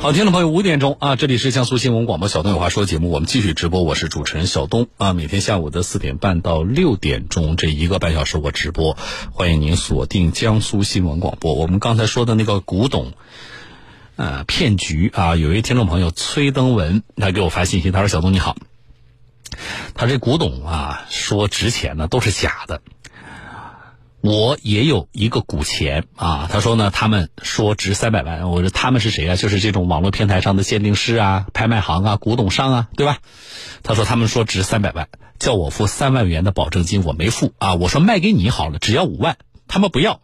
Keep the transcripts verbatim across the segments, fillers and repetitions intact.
好，听众朋友，五点钟啊，这里是江苏新闻广播小东有话说节目，我们继续直播，我是主持人小东啊。每天下午的四点半到六点钟，这一个半小时我直播，欢迎您锁定江苏新闻广播。我们刚才说的那个古董，呃，骗局啊，有一位听众朋友崔登文，他给我发信息，他说：“小东你好，他这古董啊，说值钱呢，都是假的。”我也有一个古钱啊，他说呢，他们说值三百万，我说他们是谁啊？就是这种网络平台上的鉴定师啊、拍卖行啊、古董商啊，对吧？他说他们说值三百万，叫我付三万元的保证金，我没付啊。我说卖给你好了，只要五万，他们不要。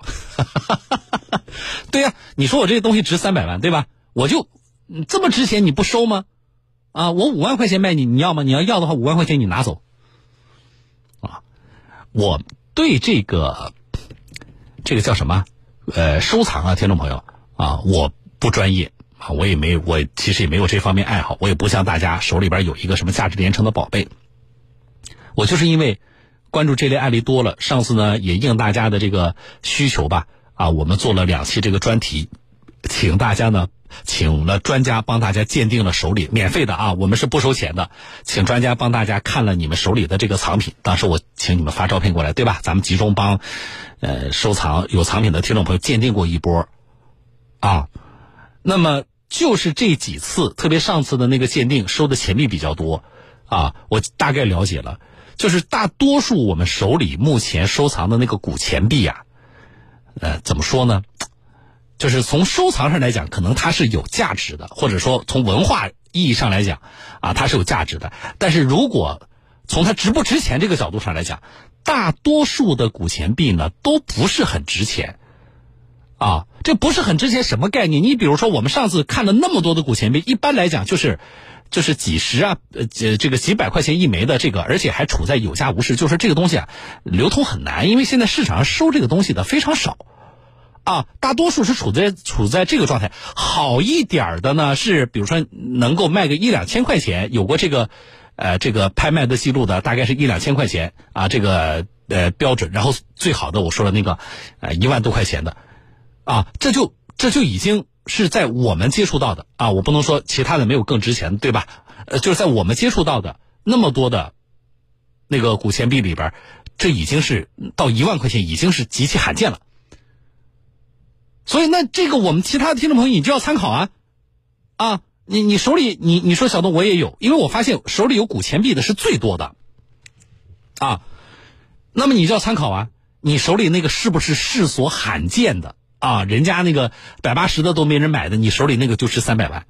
对呀、啊，你说我这东西值三百万，对吧？我就这么值钱，你不收吗？啊，我五万块钱卖你，你要吗？你要要的话，五万块钱你拿走。啊，我对这个。这个叫什么？呃，收藏啊，听众朋友啊，我不专业啊，我也没，我其实也没有这方面爱好，我也不像大家手里边有一个什么价值连城的宝贝。我就是因为关注这类案例多了，上次呢也应大家的这个需求吧，啊，我们做了两期这个专题，请大家呢，请了专家帮大家鉴定了手里，免费的啊，我们是不收钱的，请专家帮大家看了你们手里的这个藏品，当时我请你们发照片过来，对吧？咱们集中帮呃收藏有藏品的听众朋友鉴定过一波啊。那么就是这几次，特别上次的那个鉴定收的钱币比较多啊，我大概了解了，就是大多数我们手里目前收藏的那个古钱币啊，呃怎么说呢，就是从收藏上来讲，可能它是有价值的，或者说从文化意义上来讲啊，它是有价值的。但是如果从它值不值钱这个角度上来讲，大多数的古钱币呢都不是很值钱啊。这不是很值钱什么概念？你比如说我们上次看了那么多的古钱币，一般来讲就是就是几十啊，呃，这个几百块钱一枚的这个，而且还处在有价无市，就是这个东西啊流通很难，因为现在市场上收这个东西的非常少。啊，大多数是处在处在这个状态，好一点的呢是，比如说能够卖个一两千块钱，有过这个，呃，这个拍卖的记录的，大概是一两千块钱啊，这个呃标准。然后最好的我说了那个，呃，一万多块钱的，啊，这就这就已经是在我们接触到的啊，我不能说其他的没有更值钱的，对吧？呃，就是在我们接触到的那么多的那个古钱币里边，这已经是到一万块钱已经是极其罕见了。所以那这个我们其他的听众朋友你就要参考啊，啊，你你手里你你说小东我也有，因为我发现手里有古钱币的是最多的，啊，那么你就要参考啊，你手里那个是不是世所罕见的啊？人家那个百八十的都没人买的，你手里那个就值三百万，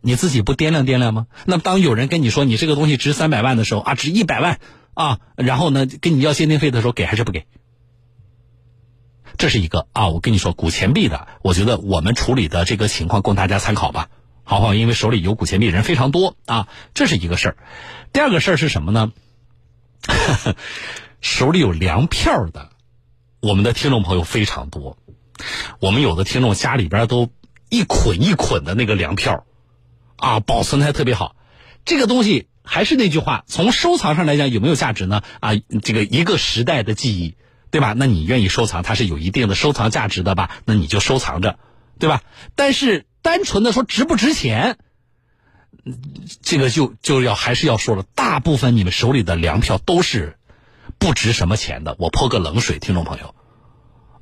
你自己不掂量掂量吗？那么当有人跟你说你这个东西值三百万的时候啊，值一百万啊，然后呢跟你要鉴定费的时候给还是不给？这是一个啊，我跟你说古钱币的，我觉得我们处理的这个情况供大家参考吧，好不好？因为手里有古钱币人非常多啊，这是一个事儿。第二个事儿是什么呢？手里有粮票的，我们的听众朋友非常多。我们有的听众家里边都一捆一捆的那个粮票，啊，保存还特别好。这个东西还是那句话，从收藏上来讲有没有价值呢？啊，这个一个时代的记忆。对吧？那你愿意收藏，它是有一定的收藏价值的吧？那你就收藏着，对吧？但是单纯的说值不值钱，这个就就要还是要说了，大部分你们手里的粮票都是不值什么钱的。我泼个冷水，听众朋友，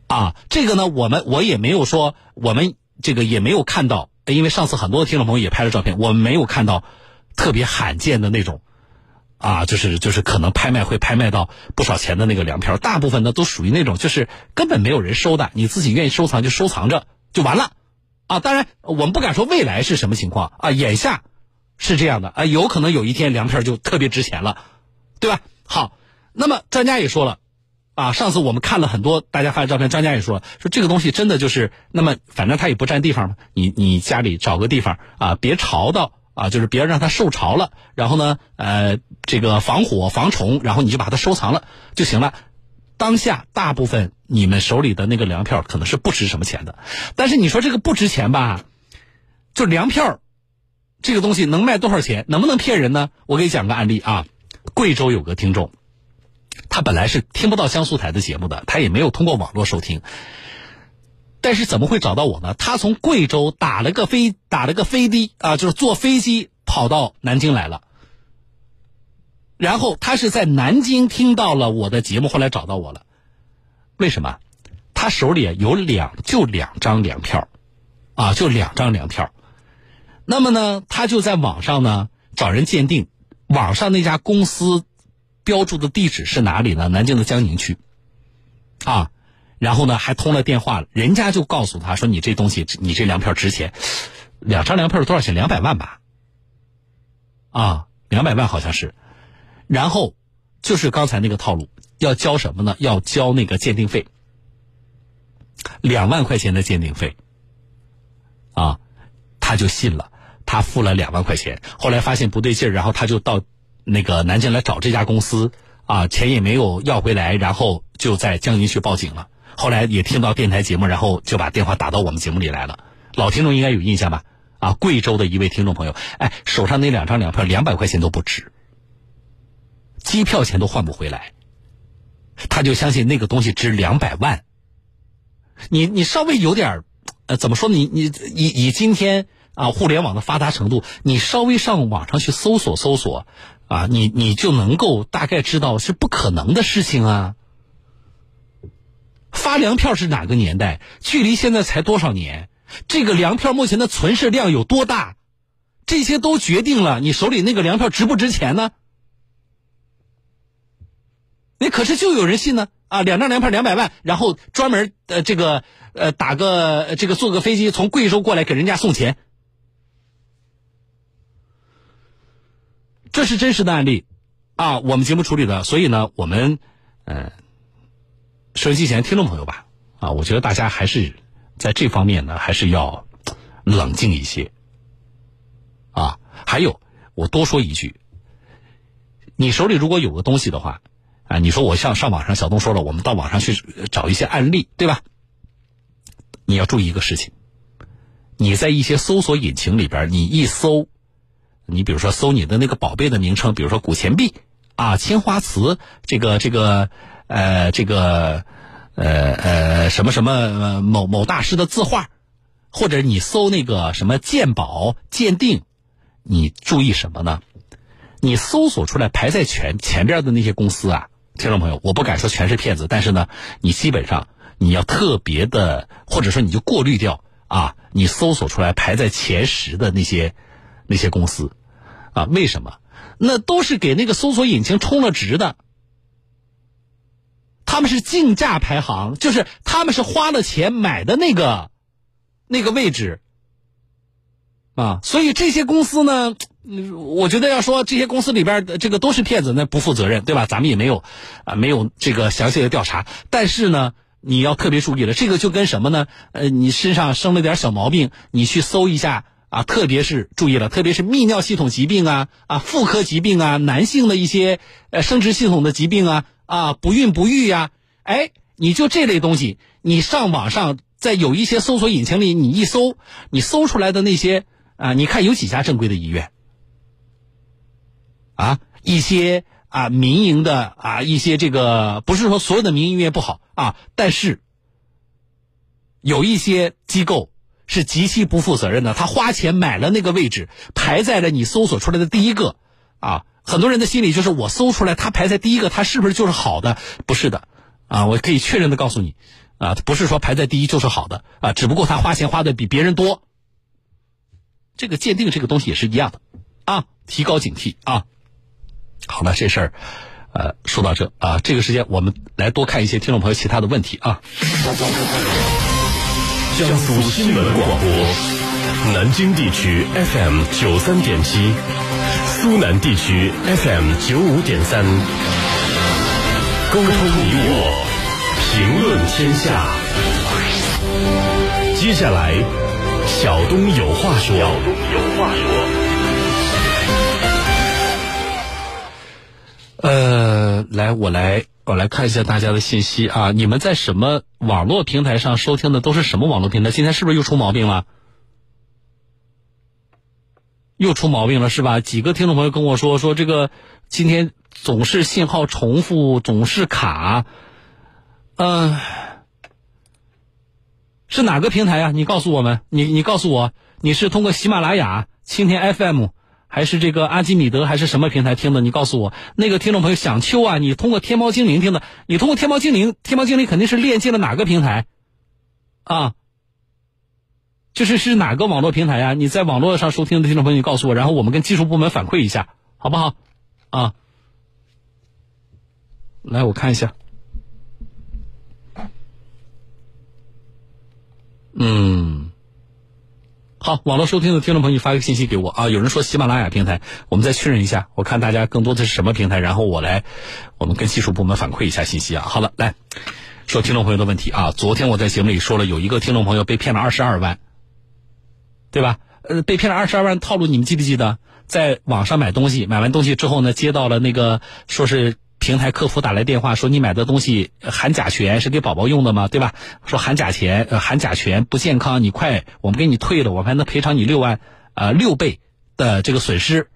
啊，这个呢，我们我也没有说，我们这个也没有看到，因为上次很多的听众朋友也拍了照片，我们没有看到特别罕见的那种。啊，就是就是可能拍卖会拍卖到不少钱的那个粮票，大部分呢都属于那种就是根本没有人收的，你自己愿意收藏就收藏着就完了，啊，当然我们不敢说未来是什么情况啊，眼下是这样的啊，有可能有一天粮票就特别值钱了，对吧？好，那么专家也说了，啊，上次我们看了很多大家发的照片，专家也说了，说这个东西真的就是，那么反正它也不占地方嘛，你你家里找个地方啊，别潮到。啊，就是别让它受潮了，然后呢，呃，这个防火防虫，然后你就把它收藏了就行了。当下大部分你们手里的那个粮票可能是不值什么钱的，但是你说这个不值钱吧，就粮票这个东西能卖多少钱，能不能骗人呢？我给你讲个案例啊，贵州有个听众，他本来是听不到江苏台的节目的，他也没有通过网络收听，但是怎么会找到我呢？他从贵州打了个飞打了个飞的啊，就是坐飞机跑到南京来了。然后他是在南京听到了我的节目，后来找到我了。为什么？他手里有两就两张粮票啊，就两张粮票。那么呢，他就在网上呢找人鉴定，网上那家公司标注的地址是哪里呢？南京的江宁区啊。然后呢，还通了电话了，人家就告诉他说：“你这东西，你这粮票值钱，两张粮票是多少钱？两百万吧？啊，两百万好像是。”然后就是刚才那个套路，要交什么呢？要交那个鉴定费，两万块钱的鉴定费。啊，他就信了，他付了两万块钱。后来发现不对劲儿，然后他就到那个南京来找这家公司，啊，钱也没有要回来，然后就在江宁区报警了。后来也听到电台节目，然后就把电话打到我们节目里来了。老听众应该有印象吧？啊，贵州的一位听众朋友，哎，手上那两张粮票，两百块钱都不值，机票钱都换不回来，他就相信那个东西值两百万。你你稍微有点，呃，怎么说？你你以以今天啊互联网的发达程度，你稍微上网上去搜索搜索，啊，你你就能够大概知道是不可能的事情啊。发粮票是哪个年代？距离现在才多少年？这个粮票目前的存世量有多大？这些都决定了你手里那个粮票值不值钱呢？那可是就有人信呢啊！两张粮票两百万，然后专门呃这个呃打个这个坐个飞机从贵州过来给人家送钱，这是真实的案例啊！我们节目处理的，所以呢，我们嗯。呃收音机前听众朋友吧，啊，我觉得大家还是在这方面呢，还是要冷静一些，啊，还有我多说一句，你手里如果有个东西的话，啊，你说我像上网上小东说了，我们到网上去找一些案例，对吧？你要注意一个事情，你在一些搜索引擎里边，你一搜，你比如说搜你的那个宝贝的名称，比如说古钱币啊、青花瓷，这个这个。呃，这个，呃呃，什么什么、呃、某某大师的字画，或者你搜那个什么鉴宝鉴定，你注意什么呢？你搜索出来排在前前边的那些公司啊，听众朋友，我不敢说全是骗子，但是呢，你基本上你要特别的，或者说你就过滤掉啊，你搜索出来排在前十的那些那些公司啊，为什么？那都是给那个搜索引擎充了值的。他们是竞价排行，就是他们是花了钱买的那个那个位置啊，所以这些公司呢，我觉得要说这些公司里边这个都是骗子，那不负责任，对吧？咱们也没有啊，没有这个详细的调查，但是呢，你要特别注意了，这个就跟什么呢？呃，你身上生了点小毛病，你去搜一下啊，特别是注意了，特别是泌尿系统疾病啊、啊妇科疾病啊、男性的一些呃生殖系统的疾病啊。啊，不孕不育呀、啊，哎，你就这类东西，你上网上在有一些搜索引擎里，你一搜，你搜出来的那些啊，你看有几家正规的医院，啊，一些啊民营的啊，一些这个不是说所有的民营医院不好啊，但是有一些机构是极其不负责任的，他花钱买了那个位置，排在了你搜索出来的第一个啊。很多人的心理就是我搜出来他排在第一个，他是不是就是好的？不是的啊，我可以确认的告诉你啊，不是说排在第一就是好的啊，只不过他花钱花的比别人多。这个鉴定这个东西也是一样的啊，提高警惕啊。好了，这事儿呃说到这啊，这个时间我们来多看一些听众朋友其他的问题啊。江苏新闻广播，南京地区 F M 九三点七。苏南地区 F M 九五点三，沟通你我，评论天下。接下来，小东有话说。小东有话说。呃，来，我来，我来看一下大家的信息啊！你们在什么网络平台上收听的？都是什么网络平台？今天是不是又出毛病了？又出毛病了是吧？几个听众朋友跟我说说这个今天总是信号重复，总是卡，嗯、呃，是哪个平台啊？你告诉我们，你你告诉我，你是通过喜马拉雅、蜻蜓 F M， 还是这个阿基米德，还是什么平台听的？你告诉我。那个听众朋友想秋啊，你通过天猫精灵听的，你通过天猫精灵，天猫精灵肯定是链接了哪个平台啊？就是是哪个网络平台啊？你在网络上收听的听众朋友，你告诉我，然后我们跟技术部门反馈一下，好不好？啊，来，我看一下。嗯，好，网络收听的听众朋友发个信息给我啊！有人说喜马拉雅平台，我们再确认一下，我看大家更多的是什么平台，然后我来，我们跟技术部门反馈一下信息啊。好了，来说听众朋友的问题啊。昨天我在节目里说了，有一个听众朋友被骗了二十二万，对吧？呃，被骗了二十二万套路，你们记不记得？在网上买东西，买完东西之后呢，接到了那个说是。平台客服打来电话说你买的东西含甲醛是给宝宝用的吗？对吧？说含甲醛，呃，含甲醛不健康，你快，我们给你退了，我们还能赔偿你六万，呃，六倍的这个损失，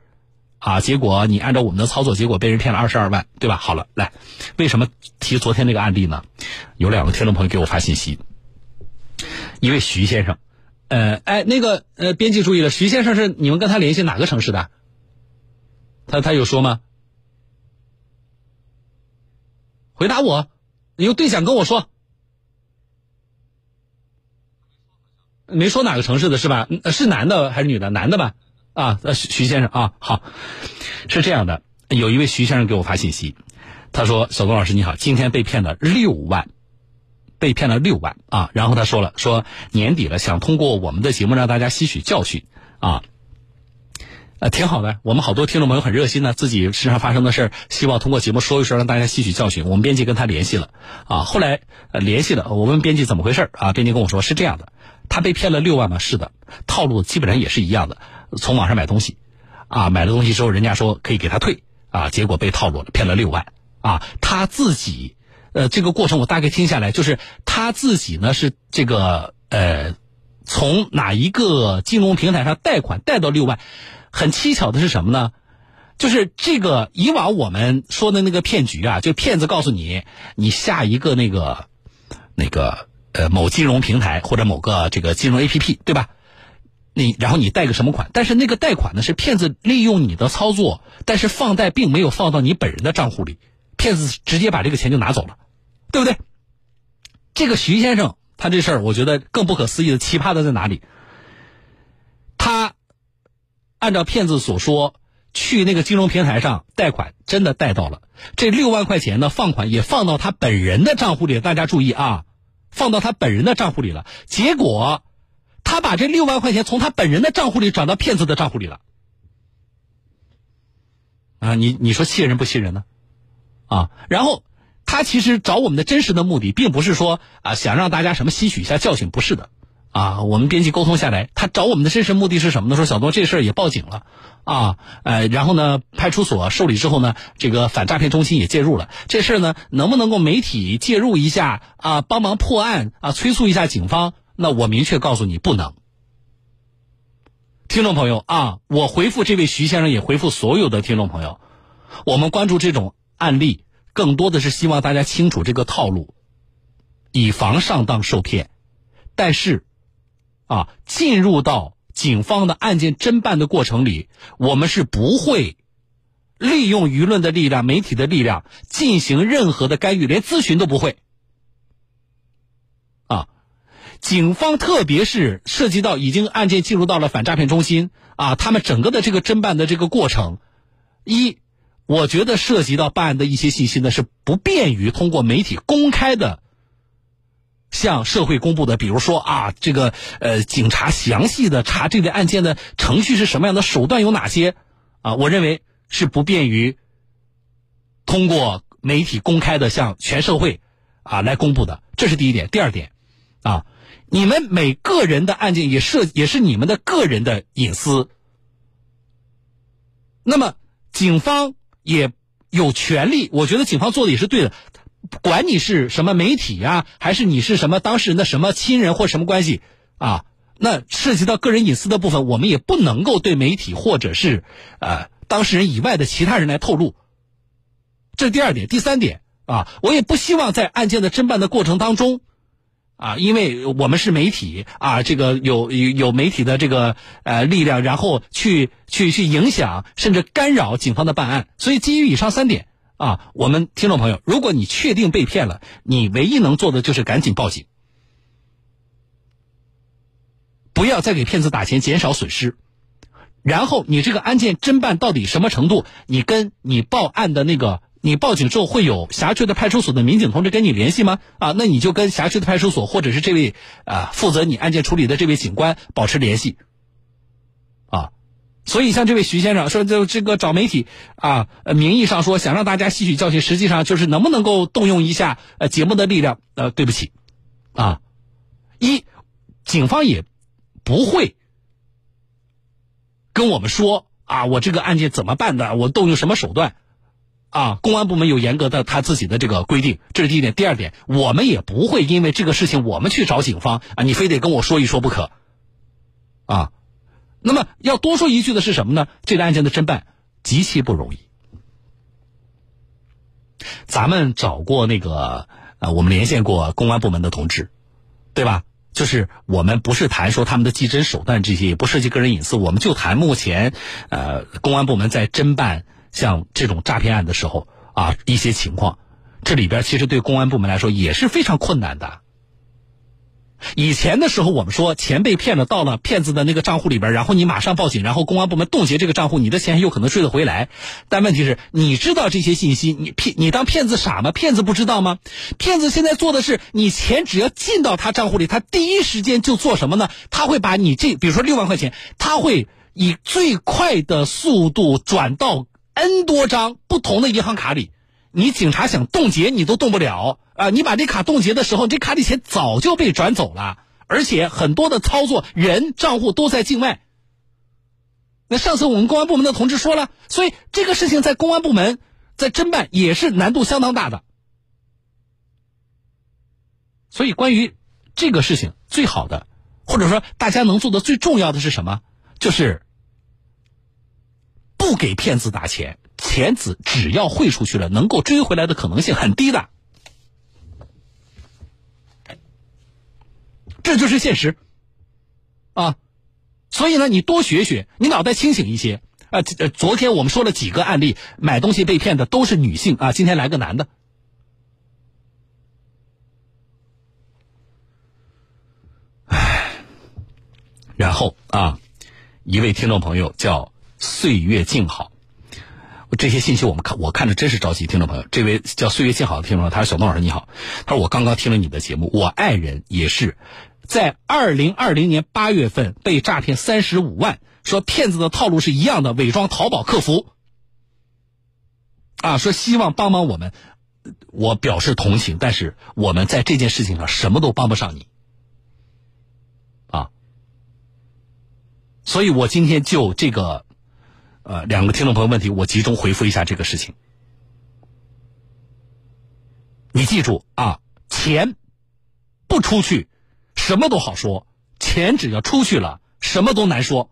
啊，结果你按照我们的操作，结果被人骗了二十二万，对吧？好了，来，为什么提昨天这个案例呢？有两个听众朋友给我发信息，一位徐先生，呃，哎，那个呃，编辑注意了，徐先生是你们跟他联系哪个城市的？他他有说吗？回答我，你用对讲跟我说。没说哪个城市的是吧？是男的还是女的？男的吧？啊，徐先生啊，好，是这样的，有一位徐先生给我发信息，他说：“小东老师你好，今天被骗了六万，被骗了六万啊。”然后他说了，说年底了，想通过我们的节目让大家吸取教训啊。呃，挺好的，我们好多听众朋友很热心呢，自己身上发生的事儿，希望通过节目说一说，让大家吸取教训。我们编辑跟他联系了，啊，后来、呃、联系了，我问编辑怎么回事啊，编辑跟我说是这样的，他被骗了六万嘛，是的，套路基本上也是一样的，从网上买东西，啊，买了东西之后人家说可以给他退，啊，结果被套路了，骗了六万，啊，他自己，呃，这个过程我大概听下来，就是他自己呢是这个呃，从哪一个金融平台上贷款贷到六万。很蹊跷的是什么呢？就是这个以往我们说的那个骗局啊，就骗子告诉你，你下一个那个那个呃某金融平台或者某个这个金融 A P P， 对吧？你然后你贷个什么款，但是那个贷款呢是骗子利用你的操作，但是放贷并没有放到你本人的账户里，骗子直接把这个钱就拿走了，对不对？这个徐先生他这事儿，我觉得更不可思议的奇葩的在哪里？他。按照骗子所说，去那个金融平台上贷款，真的贷到了这六万块钱呢，放款也放到他本人的账户里。大家注意啊，放到他本人的账户里了。结果，他把这六万块钱从他本人的账户里转到骗子的账户里了。啊，你你说气人不气人呢？啊，然后他其实找我们的真实的目的，并不是说啊想让大家什么吸取一下教训，不是的。啊，我们编辑沟通下来，他找我们的真实目的是什么呢？说小东这事儿也报警了，啊，呃，然后呢，派出所受理之后呢，这个反诈骗中心也介入了。这事儿呢，能不能够媒体介入一下啊，帮忙破案啊，催促一下警方？那我明确告诉你，不能。听众朋友啊，我回复这位徐先生，也回复所有的听众朋友，我们关注这种案例，更多的是希望大家清楚这个套路，以防上当受骗。但是。啊，进入到警方的案件侦办的过程里，我们是不会利用舆论的力量、媒体的力量进行任何的干预，连咨询都不会。啊，警方特别是涉及到已经案件进入到了反诈骗中心啊，他们整个的这个侦办的这个过程，一，我觉得涉及到办案的一些信息呢是不便于通过媒体公开的。向社会公布的，比如说啊，这个呃，警察详细的查这类案件的程序是什么样的，手段有哪些啊？我认为是不便于通过媒体公开的向全社会啊来公布的，这是第一点。第二点，啊，你们每个人的案件也涉也是你们的个人的隐私，那么警方也有权利，我觉得警方做的也是对的。管你是什么媒体啊，还是你是什么当事人的什么亲人或什么关系啊，那涉及到个人隐私的部分，我们也不能够对媒体或者是呃当事人以外的其他人来透露。这是第二点。第三点啊，我也不希望在案件的侦办的过程当中啊，因为我们是媒体啊，这个有有媒体的这个呃力量，然后去去去影响甚至干扰警方的办案。所以基于以上三点啊，我们听众朋友，如果你确定被骗了，你唯一能做的就是赶紧报警，不要再给骗子打钱，减少损失。然后你这个案件侦办到底什么程度，你跟你报案的那个，你报警之后会有辖区的派出所的民警同志跟你联系吗？啊，那你就跟辖区的派出所或者是这位啊负责你案件处理的这位警官保持联系。啊，所以像这位徐先生说，就这个找媒体啊，名义上说想让大家吸取教训，实际上就是能不能够动用一下呃节目的力量？呃，对不起，啊，一，警方也不会跟我们说啊，我这个案件怎么办的，我动用什么手段。啊，公安部门有严格的他自己的这个规定，这是第一点。第二点，我们也不会因为这个事情我们去找警方啊，你非得跟我说一说不可啊。那么要多说一句的是什么呢？这个案件的侦办极其不容易。咱们找过那个啊，我们连线过公安部门的同志，对吧？就是我们不是谈说他们的技侦手段这些，也不涉及个人隐私，我们就谈目前呃公安部门在侦办像这种诈骗案的时候啊，一些情况，这里边其实对公安部门来说也是非常困难的。以前的时候我们说钱被骗了到了骗子的那个账户里边，然后你马上报警，然后公安部门冻结这个账户，你的钱有可能追得回来。但问题是，你知道这些信息，你骗你当骗子傻吗？骗子不知道吗？骗子现在做的是，你钱只要进到他账户里，他第一时间就做什么呢？他会把你这比如说六万块钱，他会以最快的速度转到N 多张不同的银行卡里，你警察想冻结你都冻不了啊！你把这卡冻结的时候，这卡里钱早就被转走了，而且很多的操作人账户都在境外。那上次我们公安部门的同志说了，所以这个事情在公安部门在侦办也是难度相当大的。所以关于这个事情，最好的或者说大家能做的最重要的是什么？就是不给骗子打钱，钱子只要汇出去了，能够追回来的可能性很低的，这就是现实啊。所以呢，你多学学，你脑袋清醒一些啊。昨天我们说了几个案例，买东西被骗的都是女性啊，今天来个男的。唉，然后啊，一位听众朋友叫岁月静好，这些信息我们看我看着真是着急。听众朋友，这位叫岁月静好的听众，他说：“小东老师你好，他说我刚刚听了你的节目，我爱人也是在二零二零年八月份被诈骗三十五万，说骗子的套路是一样的，伪装淘宝客服，啊，说希望帮帮我们。我表示同情，但是我们在这件事情上什么都帮不上你。”啊，所以我今天就这个。呃，两个听众朋友问题，我集中回复一下这个事情。你记住啊，钱不出去，什么都好说；钱只要出去了，什么都难说。